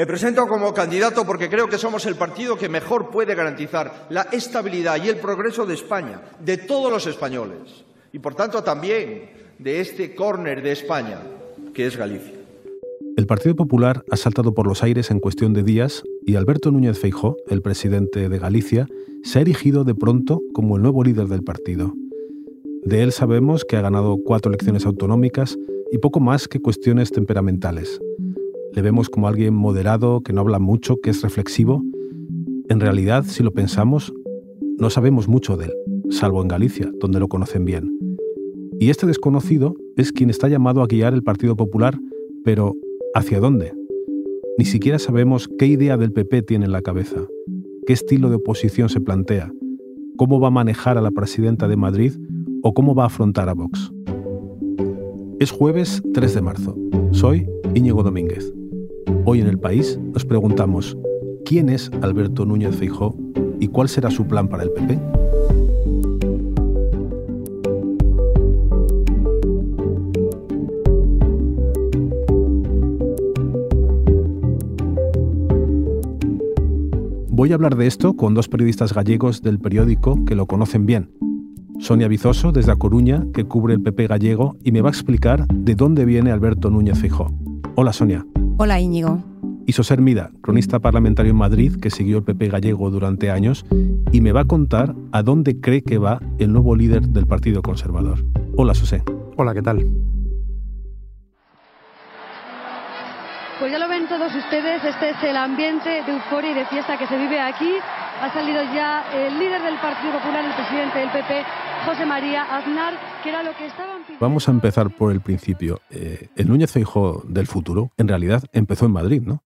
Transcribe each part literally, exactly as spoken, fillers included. Me presento como candidato porque creo que somos el partido que mejor puede garantizar la estabilidad y el progreso de España, de todos los españoles, y por tanto también de este córner de España, que es Galicia. El Partido Popular ha saltado por los aires en cuestión de días y Alberto Núñez Feijóo, el presidente de Galicia, se ha erigido de pronto como el nuevo líder del partido. De él sabemos que ha ganado cuatro elecciones autonómicas y poco más que cuestiones temperamentales. Le vemos como alguien moderado, que no habla mucho, que es reflexivo. En realidad, si lo pensamos, no sabemos mucho de él, salvo en Galicia, donde lo conocen bien. Y este desconocido es quien está llamado a guiar el Partido Popular, pero ¿hacia dónde? Ni siquiera sabemos qué idea del P P tiene en la cabeza, qué estilo de oposición se plantea, cómo va a manejar a la presidenta de Madrid o cómo va a afrontar a Vox. Es jueves tres de marzo. Soy Íñigo Domínguez. Hoy en El País nos preguntamos ¿quién es Alberto Núñez Feijóo y cuál será su plan para el P P? Voy a hablar de esto con dos periodistas gallegos del periódico que lo conocen bien. Sonia Vizoso, desde A Coruña, que cubre el P P gallego y me va a explicar de dónde viene Alberto Núñez Feijóo. Hola, Sonia. Hola, Íñigo. Y Soser Mida, cronista parlamentario en Madrid, que siguió el P P gallego durante años y me va a contar a dónde cree que va el nuevo líder del Partido Conservador. Hola, Sosé. Hola, ¿qué tal? Pues ya lo ven todos ustedes, este es el ambiente de euforia y de fiesta que se vive aquí. Ha salido ya el líder del Partido Popular, el presidente del P P, José María Aznar, que era lo que estaban pidiendo. Vamos a empezar por el principio. Eh, el Núñez Feijóo del futuro, en realidad, empezó en Madrid, ¿no?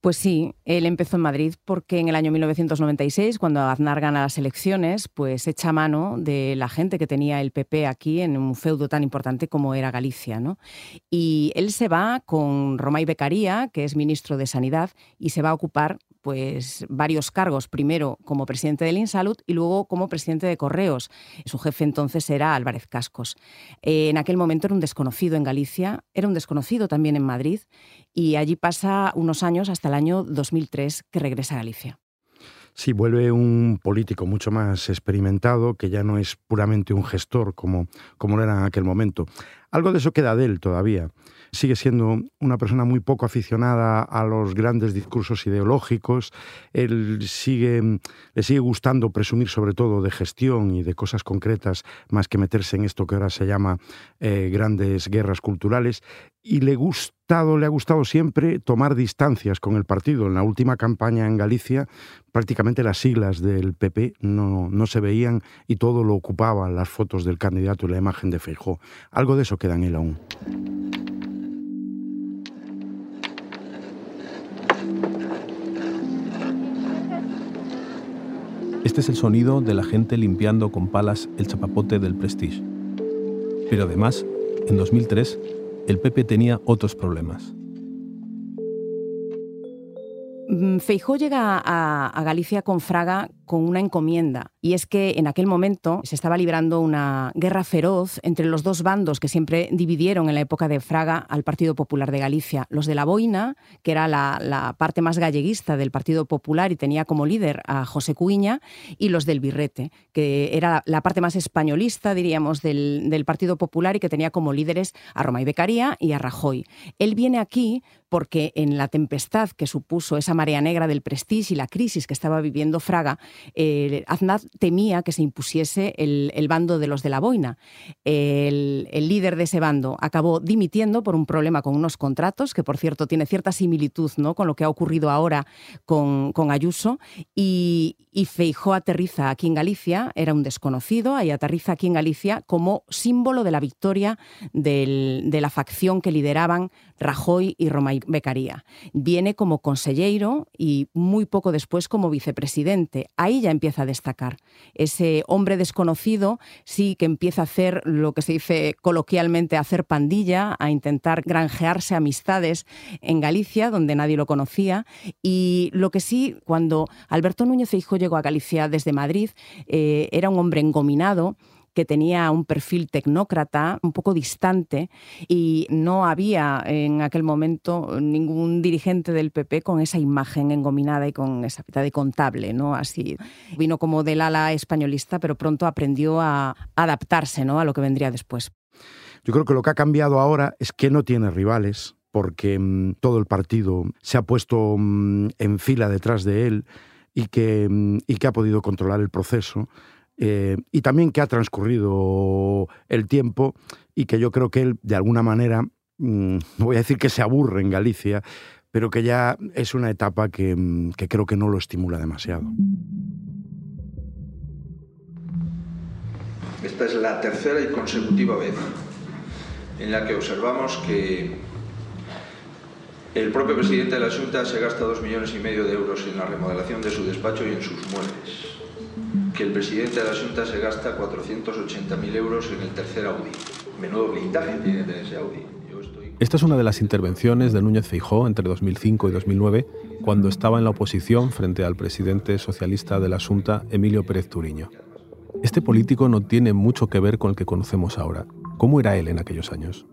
Pues sí, él empezó en Madrid porque en el año mil novecientos noventa y seis, cuando Aznar gana las elecciones, pues echa mano de la gente que tenía el P P aquí en un feudo tan importante como era Galicia, ¿no? Y él se va con Romay Becaría, que es ministro de Sanidad, y se va a ocupar pues varios cargos, primero como presidente del Insalud y luego como presidente de Correos. Su jefe entonces era Álvarez Cascos. Eh, en aquel momento era un desconocido en Galicia, era un desconocido también en Madrid y allí pasa unos años hasta el año dos mil tres que regresa a Galicia. Sí, vuelve un político mucho más experimentado, que ya no es puramente un gestor como, como lo era en aquel momento. Algo de eso queda de él todavía. Sigue siendo una persona muy poco aficionada a los grandes discursos ideológicos. Él sigue, le sigue gustando presumir sobre todo de gestión y de cosas concretas, más que meterse en esto que ahora se llama eh, grandes guerras culturales. Y le, gustado, le ha gustado siempre tomar distancias con el partido. En la última campaña en Galicia, prácticamente las siglas del P P no, no se veían y todo lo ocupaban las fotos del candidato y la imagen de Feijóo. Algo de eso queda en él aún. Este es el sonido de la gente limpiando con palas el chapapote del Prestige. Pero además, en dos mil tres, el P P tenía otros problemas. Feijóo llega a, a Galicia con Fraga con una encomienda, y es que en aquel momento se estaba librando una guerra feroz entre los dos bandos que siempre dividieron en la época de Fraga al Partido Popular de Galicia. Los de la Boina, que era la, la parte más galleguista del Partido Popular y tenía como líder a José Cuiña, y los del Birrete, que era la parte más españolista, diríamos, del, del Partido Popular y que tenía como líderes a Romay Becaría y a Rajoy. Él viene aquí porque en la tempestad que supuso esa marea negra del Prestige y la crisis que estaba viviendo Fraga, eh, Aznar temía que se impusiese el, el bando de los de la Boina. El, el líder de ese bando acabó dimitiendo por un problema con unos contratos, que por cierto tiene cierta similitud, ¿no?, con lo que ha ocurrido ahora con, con Ayuso, y, y Feijóo aterriza aquí en Galicia, era un desconocido, y aterriza aquí en Galicia como símbolo de la victoria del, de la facción que lideraban Rajoy y Romay Becaría. Viene como consellero y muy poco después como vicepresidente. Ahí ya empieza a destacar. Ese hombre desconocido sí que empieza a hacer lo que se dice coloquialmente, a hacer pandilla, a intentar granjearse amistades en Galicia, donde nadie lo conocía. Y lo que sí, cuando Alberto Núñez Feijóo llegó a Galicia desde Madrid, eh, era un hombre engominado, que tenía un perfil tecnócrata un poco distante, y no había en aquel momento ningún dirigente del P P con esa imagen engominada y con esa pinta de contable, ¿no? Así vino como del ala españolista, pero pronto aprendió a adaptarse, ¿no?, a lo que vendría después. Yo creo que lo que ha cambiado ahora es que no tiene rivales, porque mmm, todo el partido se ha puesto mmm, en fila detrás de él y que, mmm, y que ha podido controlar el proceso. Eh, y también que ha transcurrido el tiempo y que yo creo que él, de alguna manera, mmm, no voy a decir que se aburre en Galicia, pero que ya es una etapa que, mmm, que creo que no lo estimula demasiado. Esta es la tercera y consecutiva vez en la que observamos que el propio presidente de la Xunta se gasta dos millones y medio de euros en la remodelación de su despacho y en sus muebles. Que el presidente de la Xunta se gasta cuatrocientos ochenta mil euros en el tercer Audi. Menudo blindaje tiene ese Audi. Yo estoy... Esta es una de las intervenciones de Núñez Feijóo entre dos mil cinco y dos mil nueve, cuando estaba en la oposición frente al presidente socialista de la Xunta, Emilio Pérez Touriño. Este político no tiene mucho que ver con el que conocemos ahora. ¿Cómo era él en aquellos años?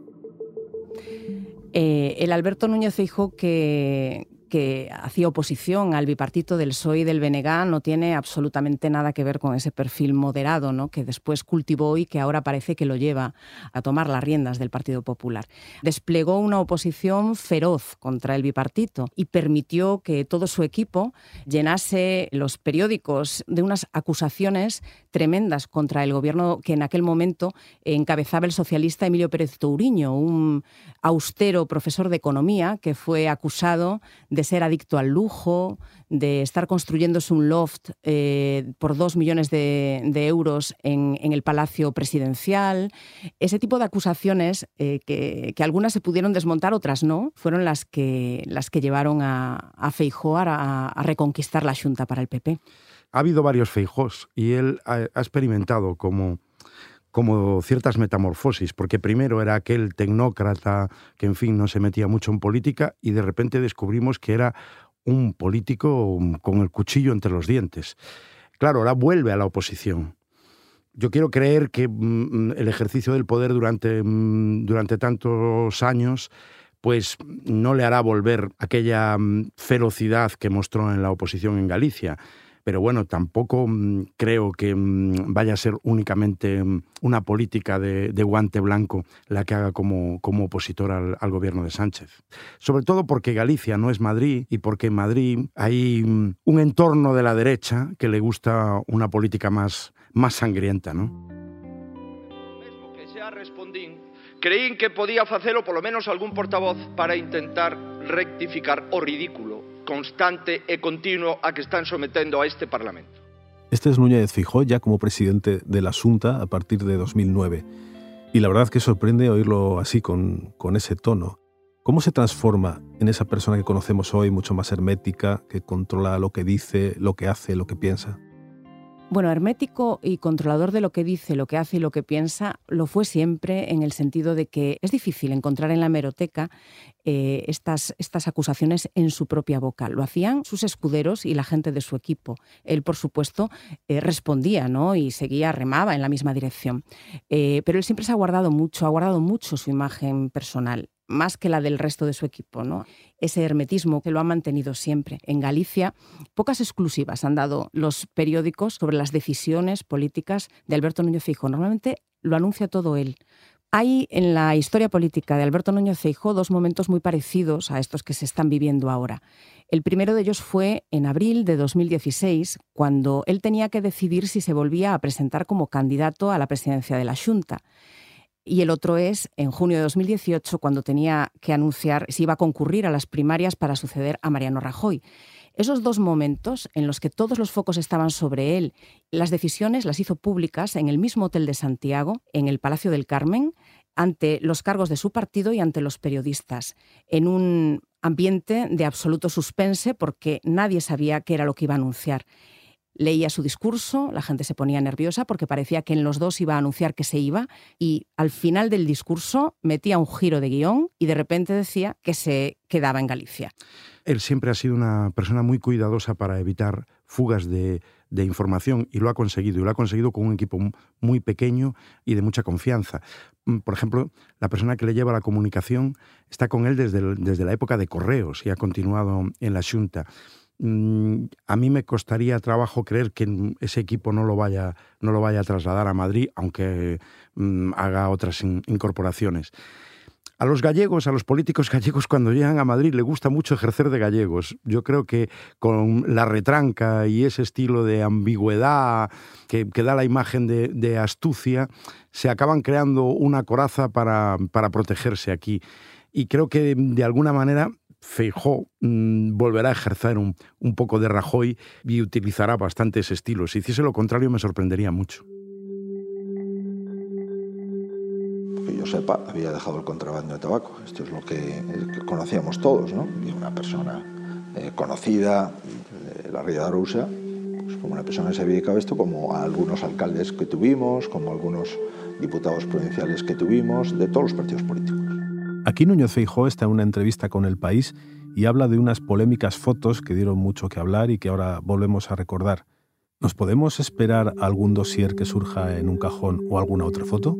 Eh, el Alberto Núñez Feijóo que, que hacía oposición al bipartito del P S O E y del B N G no tiene absolutamente nada que ver con ese perfil moderado, ¿no?, que después cultivó y que ahora parece que lo lleva a tomar las riendas del Partido Popular. Desplegó una oposición feroz contra el bipartito y permitió que todo su equipo llenase los periódicos de unas acusaciones tremendas contra el gobierno que en aquel momento encabezaba el socialista Emilio Pérez Touriño, un austero profesor de economía que fue acusado de ser adicto al lujo, de estar construyéndose un loft eh, por dos millones de, de euros en, en el Palacio Presidencial. Ese tipo de acusaciones, eh, que, que algunas se pudieron desmontar, otras no, fueron las que, las que llevaron a, a Feijóo a, a reconquistar la Xunta para el P P. Ha habido varios Feijóos y él ha, ha experimentado como, como ciertas metamorfosis, porque primero era aquel tecnócrata que, en fin, no se metía mucho en política, y de repente descubrimos que era un político con el cuchillo entre los dientes. Claro, ahora vuelve a la oposición. Yo quiero creer que mmm, el ejercicio del poder durante, mmm, durante tantos años pues no le hará volver aquella mmm, ferocidad que mostró en la oposición en Galicia. Pero bueno, tampoco creo que vaya a ser únicamente una política de, de guante blanco la que haga como, como opositor al, al gobierno de Sánchez. Sobre todo porque Galicia no es Madrid, y porque en Madrid hay un entorno de la derecha que le gusta una política más, más sangrienta, ¿no? Mesmo que xa respondín, creín que podía facelo polo menos algún portavoz para intentar rectificar o ridículo constante e continuo a que están sometendo a este Parlamento. Este es Núñez Feijóo ya como presidente de la Xunta a partir de dos mil nueve. Y la verdad que sorprende oírlo así, con, con ese tono. ¿Cómo se transforma en esa persona que conocemos hoy, mucho más hermética, que controla lo que dice, lo que hace, lo que piensa? Bueno, hermético y controlador de lo que dice, lo que hace y lo que piensa, lo fue siempre, en el sentido de que es difícil encontrar en la hemeroteca eh, estas, estas acusaciones en su propia boca. Lo hacían sus escuderos y la gente de su equipo. Él, por supuesto, eh, respondía, ¿no?, y seguía, remaba en la misma dirección. Eh, pero él siempre se ha guardado mucho, ha guardado mucho su imagen personal, más que la del resto de su equipo, ¿no? Ese hermetismo que lo ha mantenido siempre. En Galicia, pocas exclusivas han dado los periódicos sobre las decisiones políticas de Alberto Núñez Feijóo. Normalmente lo anuncia todo él. Hay en la historia política de Alberto Núñez Feijóo dos momentos muy parecidos a estos que se están viviendo ahora. El primero de ellos fue en abril de dos mil dieciséis, cuando él tenía que decidir si se volvía a presentar como candidato a la presidencia de la Xunta. Y el otro es en junio de dos mil dieciocho, cuando tenía que anunciar si iba a concurrir a las primarias para suceder a Mariano Rajoy. Esos dos momentos en los que todos los focos estaban sobre él, las decisiones las hizo públicas en el mismo hotel de Santiago, en el Palacio del Carmen, ante los cargos de su partido y ante los periodistas, en un ambiente de absoluto suspense, porque nadie sabía qué era lo que iba a anunciar. Leía su discurso, la gente se ponía nerviosa porque parecía que en los dos iba a anunciar que se iba, y al final del discurso metía un giro de guión y de repente decía que se quedaba en Galicia. Él siempre ha sido una persona muy cuidadosa para evitar fugas de, de información, y lo ha conseguido, y lo ha conseguido con un equipo muy pequeño y de mucha confianza. Por ejemplo, la persona que le lleva la comunicación está con él desde, el, desde la época de Correos y ha continuado en la Xunta. A mí me costaría trabajo creer que ese equipo no lo vaya, no lo vaya a trasladar a Madrid, aunque haga otras incorporaciones. A los gallegos, a los políticos gallegos, cuando llegan a Madrid les gusta mucho ejercer de gallegos. Yo creo que con la retranca y ese estilo de ambigüedad que, que da la imagen de, de astucia, se acaban creando una coraza para, para protegerse aquí. Y creo que, de alguna manera, Feijóo mmm, volverá a ejercer un, un poco de Rajoy y utilizará bastante ese estilo. Si hiciese lo contrario, me sorprendería mucho. Que yo sepa, había dejado el contrabando de tabaco. Esto es lo que conocíamos todos, ¿no? Y una persona eh, conocida de la Ría de Arousa, pues como una persona que se había dedicado a esto, como a algunos alcaldes que tuvimos, como a algunos diputados provinciales que tuvimos, de todos los partidos políticos. Aquí Núñez Feijóo está en una entrevista con El País y habla de unas polémicas fotos que dieron mucho que hablar y que ahora volvemos a recordar. ¿Nos podemos esperar algún dossier que surja en un cajón o alguna otra foto?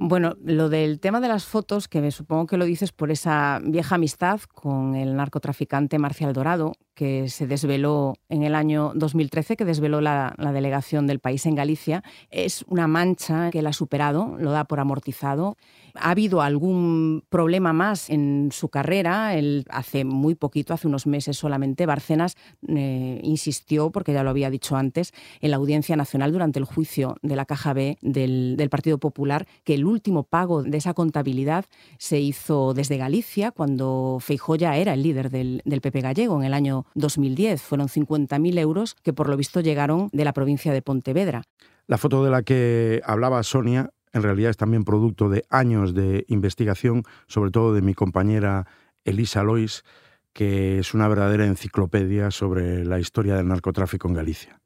Bueno, lo del tema de las fotos, que me supongo que lo dices por esa vieja amistad con el narcotraficante Marcial Dorado, que se desveló en el año dos mil trece, que desveló la, la delegación del País en Galicia. Es una mancha que él ha superado, lo da por amortizado. Ha habido algún problema más en su carrera. Él hace muy poquito, hace unos meses solamente, Bárcenas eh, insistió, porque ya lo había dicho antes, en la Audiencia Nacional durante el juicio de la Caja B del, del Partido Popular, que el último pago de esa contabilidad se hizo desde Galicia, cuando Feijóo ya era el líder del, del P P gallego en el año dos mil diez. Fueron cincuenta mil euros que por lo visto llegaron de la provincia de Pontevedra. La foto de la que hablaba Sonia en realidad es también producto de años de investigación, sobre todo de mi compañera Elisa Lois, que es una verdadera enciclopedia sobre la historia del narcotráfico en Galicia.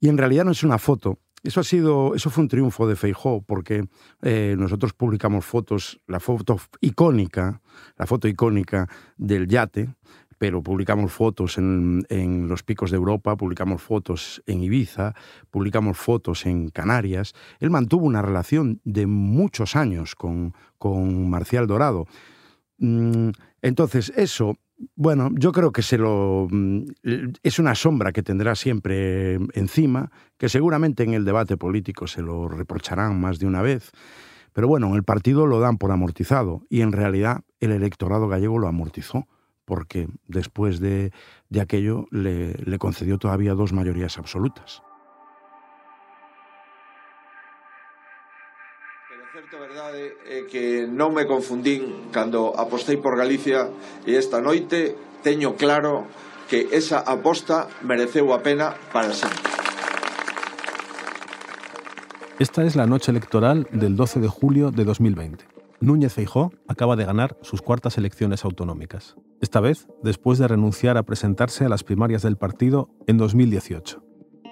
Y en realidad no es una foto. Eso, ha sido, eso fue un triunfo de Feijóo, porque eh, nosotros publicamos fotos, la foto icónica, la foto icónica del yate, pero publicamos fotos en, en los picos de Europa, publicamos fotos en Ibiza, publicamos fotos en Canarias. Él mantuvo una relación de muchos años con, con Marcial Dorado. Entonces, eso, bueno, yo creo que se lo, es una sombra que tendrá siempre encima, que seguramente en el debate político se lo reprocharán más de una vez. Pero bueno, en el partido lo dan por amortizado, y en realidad el electorado gallego lo amortizó, porque después de, de aquello le, le concedió todavía dos mayorías absolutas. Pero cierta verdad é que non me confundín cando apostei por Galicia, e esta noite teño claro que esa aposta mereceu a pena para sempre. Esta es la noche electoral del doce de julio de dos mil veinte. Núñez Feijóo acaba de ganar sus cuartas elecciones autonómicas, esta vez después de renunciar a presentarse a las primarias del partido en dos mil dieciocho.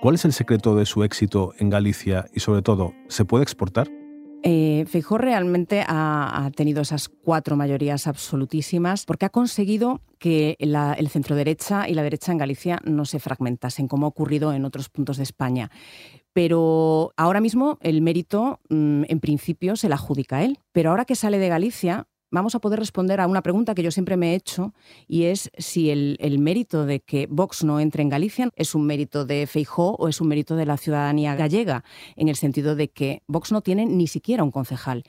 ¿Cuál es el secreto de su éxito en Galicia y, sobre todo, se puede exportar? Eh, Feijóo realmente ha, ha tenido esas cuatro mayorías absolutísimas porque ha conseguido que la, el centroderecha y la derecha en Galicia no se fragmentasen, como ha ocurrido en otros puntos de España. Pero ahora mismo el mérito, en principio, se la adjudica a él. Pero ahora que sale de Galicia, vamos a poder responder a una pregunta que yo siempre me he hecho, y es si el, el mérito de que Vox no entre en Galicia es un mérito de Feijóo o es un mérito de la ciudadanía gallega, en el sentido de que Vox no tiene ni siquiera un concejal.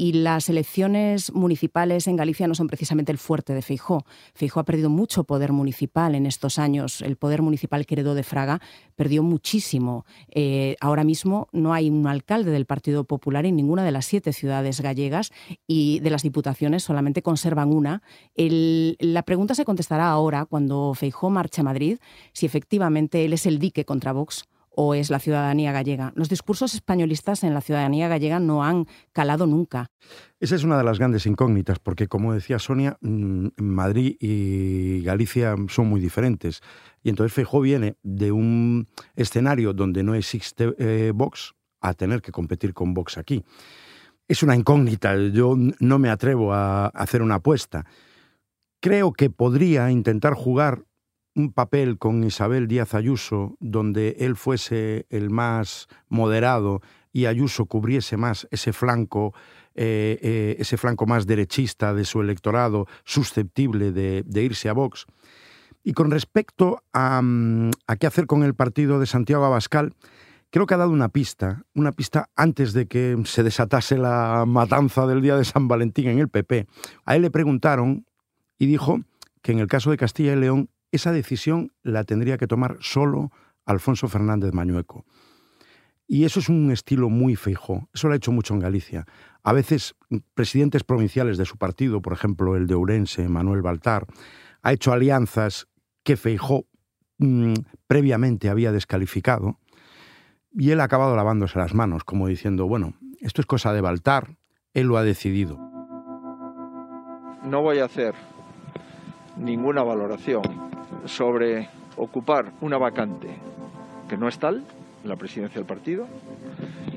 Y las elecciones municipales en Galicia no son precisamente el fuerte de Feijóo. Feijóo ha perdido mucho poder municipal en estos años. El poder municipal que heredó de Fraga perdió muchísimo. Eh, ahora mismo no hay un alcalde del Partido Popular en ninguna de las siete ciudades gallegas, y de las diputaciones solamente conservan una. El, la pregunta se contestará ahora, cuando Feijóo marche a Madrid, si efectivamente él es el dique contra Vox o es la ciudadanía gallega. Los discursos españolistas en la ciudadanía gallega no han calado nunca. Esa es una de las grandes incógnitas, porque, como decía Sonia, Madrid y Galicia son muy diferentes. Y entonces Feijóo viene de un escenario donde no existe eh, Vox a tener que competir con Vox aquí. Es una incógnita, yo no me atrevo a hacer una apuesta. Creo que podría intentar jugar un papel con Isabel Díaz Ayuso donde él fuese el más moderado y Ayuso cubriese más ese flanco, eh, eh, ese flanco más derechista de su electorado, susceptible de, de irse a Vox. Y con respecto a, a qué hacer con el partido de Santiago Abascal, creo que ha dado una pista, una pista antes de que se desatase la matanza del día de San Valentín en el P P. A él le preguntaron y dijo que en el caso de Castilla y León esa decisión la tendría que tomar solo Alfonso Fernández Mañueco. Y eso es un estilo muy Feijóo. Eso lo ha hecho mucho en Galicia. A veces presidentes provinciales de su partido, por ejemplo el de Ourense, Manuel Baltar, ha hecho alianzas que Feijóo mmm, previamente había descalificado y él ha acabado lavándose las manos, como diciendo, bueno, esto es cosa de Baltar, él lo ha decidido. No voy a hacer ninguna valoración sobre ocupar una vacante que no es tal, en la presidencia del partido,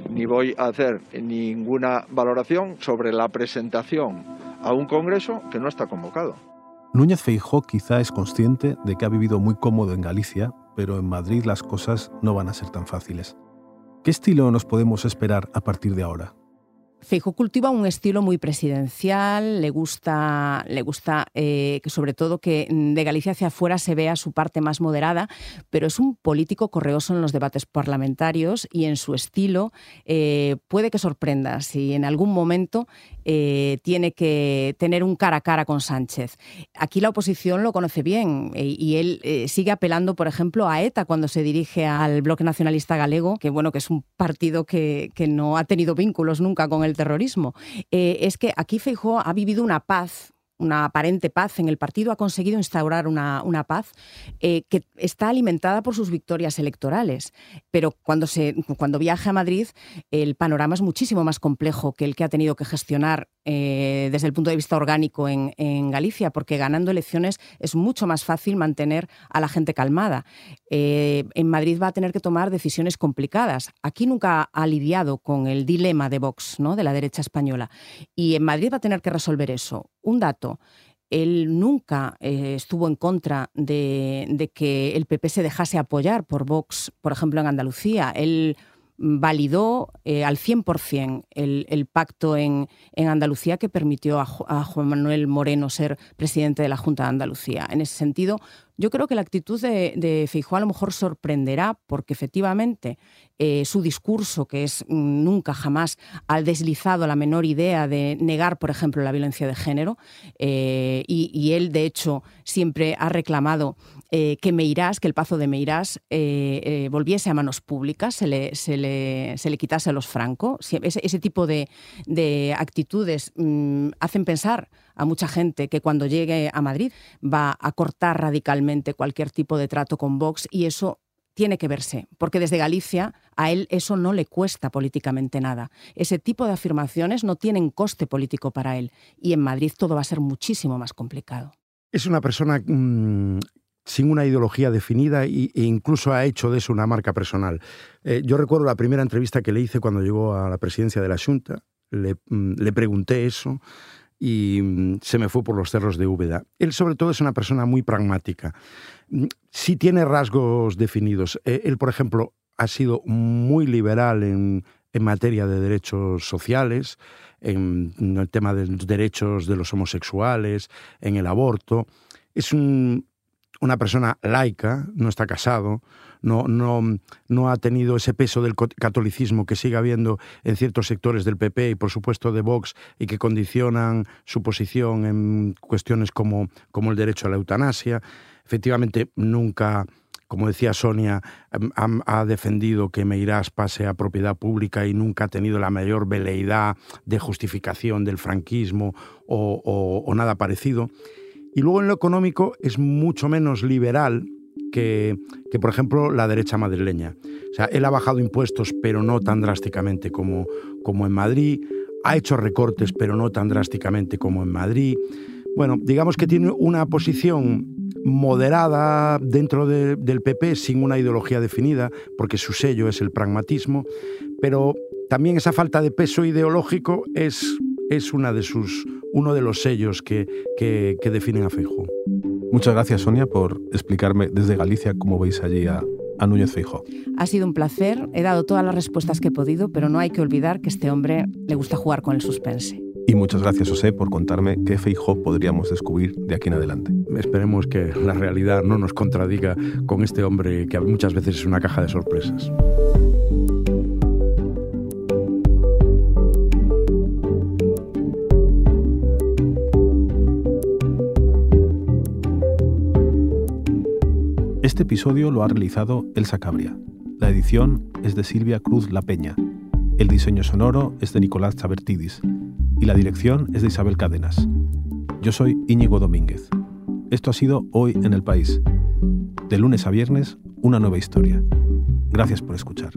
ni voy a hacer ninguna valoración sobre la presentación a un congreso que no está convocado. Núñez Feijóo quizá es consciente de que ha vivido muy cómodo en Galicia, pero en Madrid las cosas no van a ser tan fáciles. ¿Qué estilo nos podemos esperar a partir de ahora? Feijóo cultiva un estilo muy presidencial, le gusta, le gusta eh, que sobre todo que de Galicia hacia afuera se vea su parte más moderada, pero es un político correoso en los debates parlamentarios y en su estilo eh, puede que sorprenda si en algún momento eh, tiene que tener un cara a cara con Sánchez. Aquí la oposición lo conoce bien eh, y él eh, sigue apelando, por ejemplo, a ETA cuando se dirige al Bloque Nacionalista Galego, que bueno, que es un partido que, que no ha tenido vínculos nunca con el el terrorismo. Eh, es que aquí Feijóo ha vivido una paz, una aparente paz en el partido, ha conseguido instaurar una, una paz eh, que está alimentada por sus victorias electorales. Pero cuando, se, cuando viaja a Madrid, el panorama es muchísimo más complejo que el que ha tenido que gestionar eh, desde el punto de vista orgánico en, en Galicia, porque ganando elecciones es mucho más fácil mantener a la gente calmada. Eh, en Madrid va a tener que tomar decisiones complicadas. Aquí nunca ha lidiado con el dilema de Vox, ¿no?, de la derecha española. Y en Madrid va a tener que resolver eso. Un dato, él nunca eh, estuvo en contra de, de que el P P se dejase apoyar por Vox, por ejemplo, en Andalucía. Él validó eh, al cien por cien el, el pacto en, en Andalucía que permitió a, a Juan Manuel Moreno ser presidente de la Junta de Andalucía. En ese sentido, yo creo que la actitud de, de Feijóo a lo mejor sorprenderá porque efectivamente eh, su discurso, que es nunca jamás ha deslizado la menor idea de negar, por ejemplo, la violencia de género, eh, y, y él, de hecho, siempre ha reclamado eh, que Meirás, que el Pazo de Meirás eh, eh, volviese a manos públicas, se le, se le, se le quitase a los Franco. Ese, ese tipo de, de actitudes mm, hacen pensar a mucha gente que cuando llegue a Madrid va a cortar radicalmente cualquier tipo de trato con Vox y eso tiene que verse, porque desde Galicia a él eso no le cuesta políticamente nada. Ese tipo de afirmaciones no tienen coste político para él y en Madrid todo va a ser muchísimo más complicado. Es una persona mmm, sin una ideología definida e incluso ha hecho de eso una marca personal. Eh, yo recuerdo la primera entrevista que le hice cuando llegó a la presidencia de la Xunta, le, mmm, le pregunté eso, y se me fue por los cerros de Úbeda. Él, sobre todo, es una persona muy pragmática. Sí tiene rasgos definidos. Él, por ejemplo, ha sido muy liberal en, en materia de derechos sociales, en, en el tema de los derechos de los homosexuales, en el aborto. Es un, una persona laica, no está casado, no, no, no ha tenido ese peso del catolicismo que sigue habiendo en ciertos sectores del P P y, por supuesto, de Vox, y que condicionan su posición en cuestiones como, como el derecho a la eutanasia. Efectivamente, nunca, como decía Sonia, ha, ha defendido que Meirás pase a propiedad pública y nunca ha tenido la mayor veleidad de justificación del franquismo o, o, o nada parecido. Y luego, en lo económico, es mucho menos liberal Que, que, por ejemplo, la derecha madrileña. O sea, él ha bajado impuestos, pero no tan drásticamente como, como en Madrid. Ha hecho recortes, pero no tan drásticamente como en Madrid. Bueno, digamos que tiene una posición moderada dentro de, del P P, sin una ideología definida, porque su sello es el pragmatismo, pero también esa falta de peso ideológico es, es una de sus, uno de los sellos que, que, que definen a Feijóo. Muchas gracias, Sonia, por explicarme desde Galicia cómo veis allí a, a Núñez Feijóo. Ha sido un placer, he dado todas las respuestas que he podido, pero no hay que olvidar que a este hombre le gusta jugar con el suspense. Y muchas gracias, José, por contarme qué Feijóo podríamos descubrir de aquí en adelante. Esperemos que la realidad no nos contradiga con este hombre que muchas veces es una caja de sorpresas. Este episodio lo ha realizado Elsa Cabria. La edición es de Silvia Cruz La Peña. El diseño sonoro es de Nicolás Chabertidis. Y la dirección es de Isabel Cadenas. Yo soy Íñigo Domínguez. Esto ha sido Hoy en el País. De lunes a viernes, una nueva historia. Gracias por escuchar.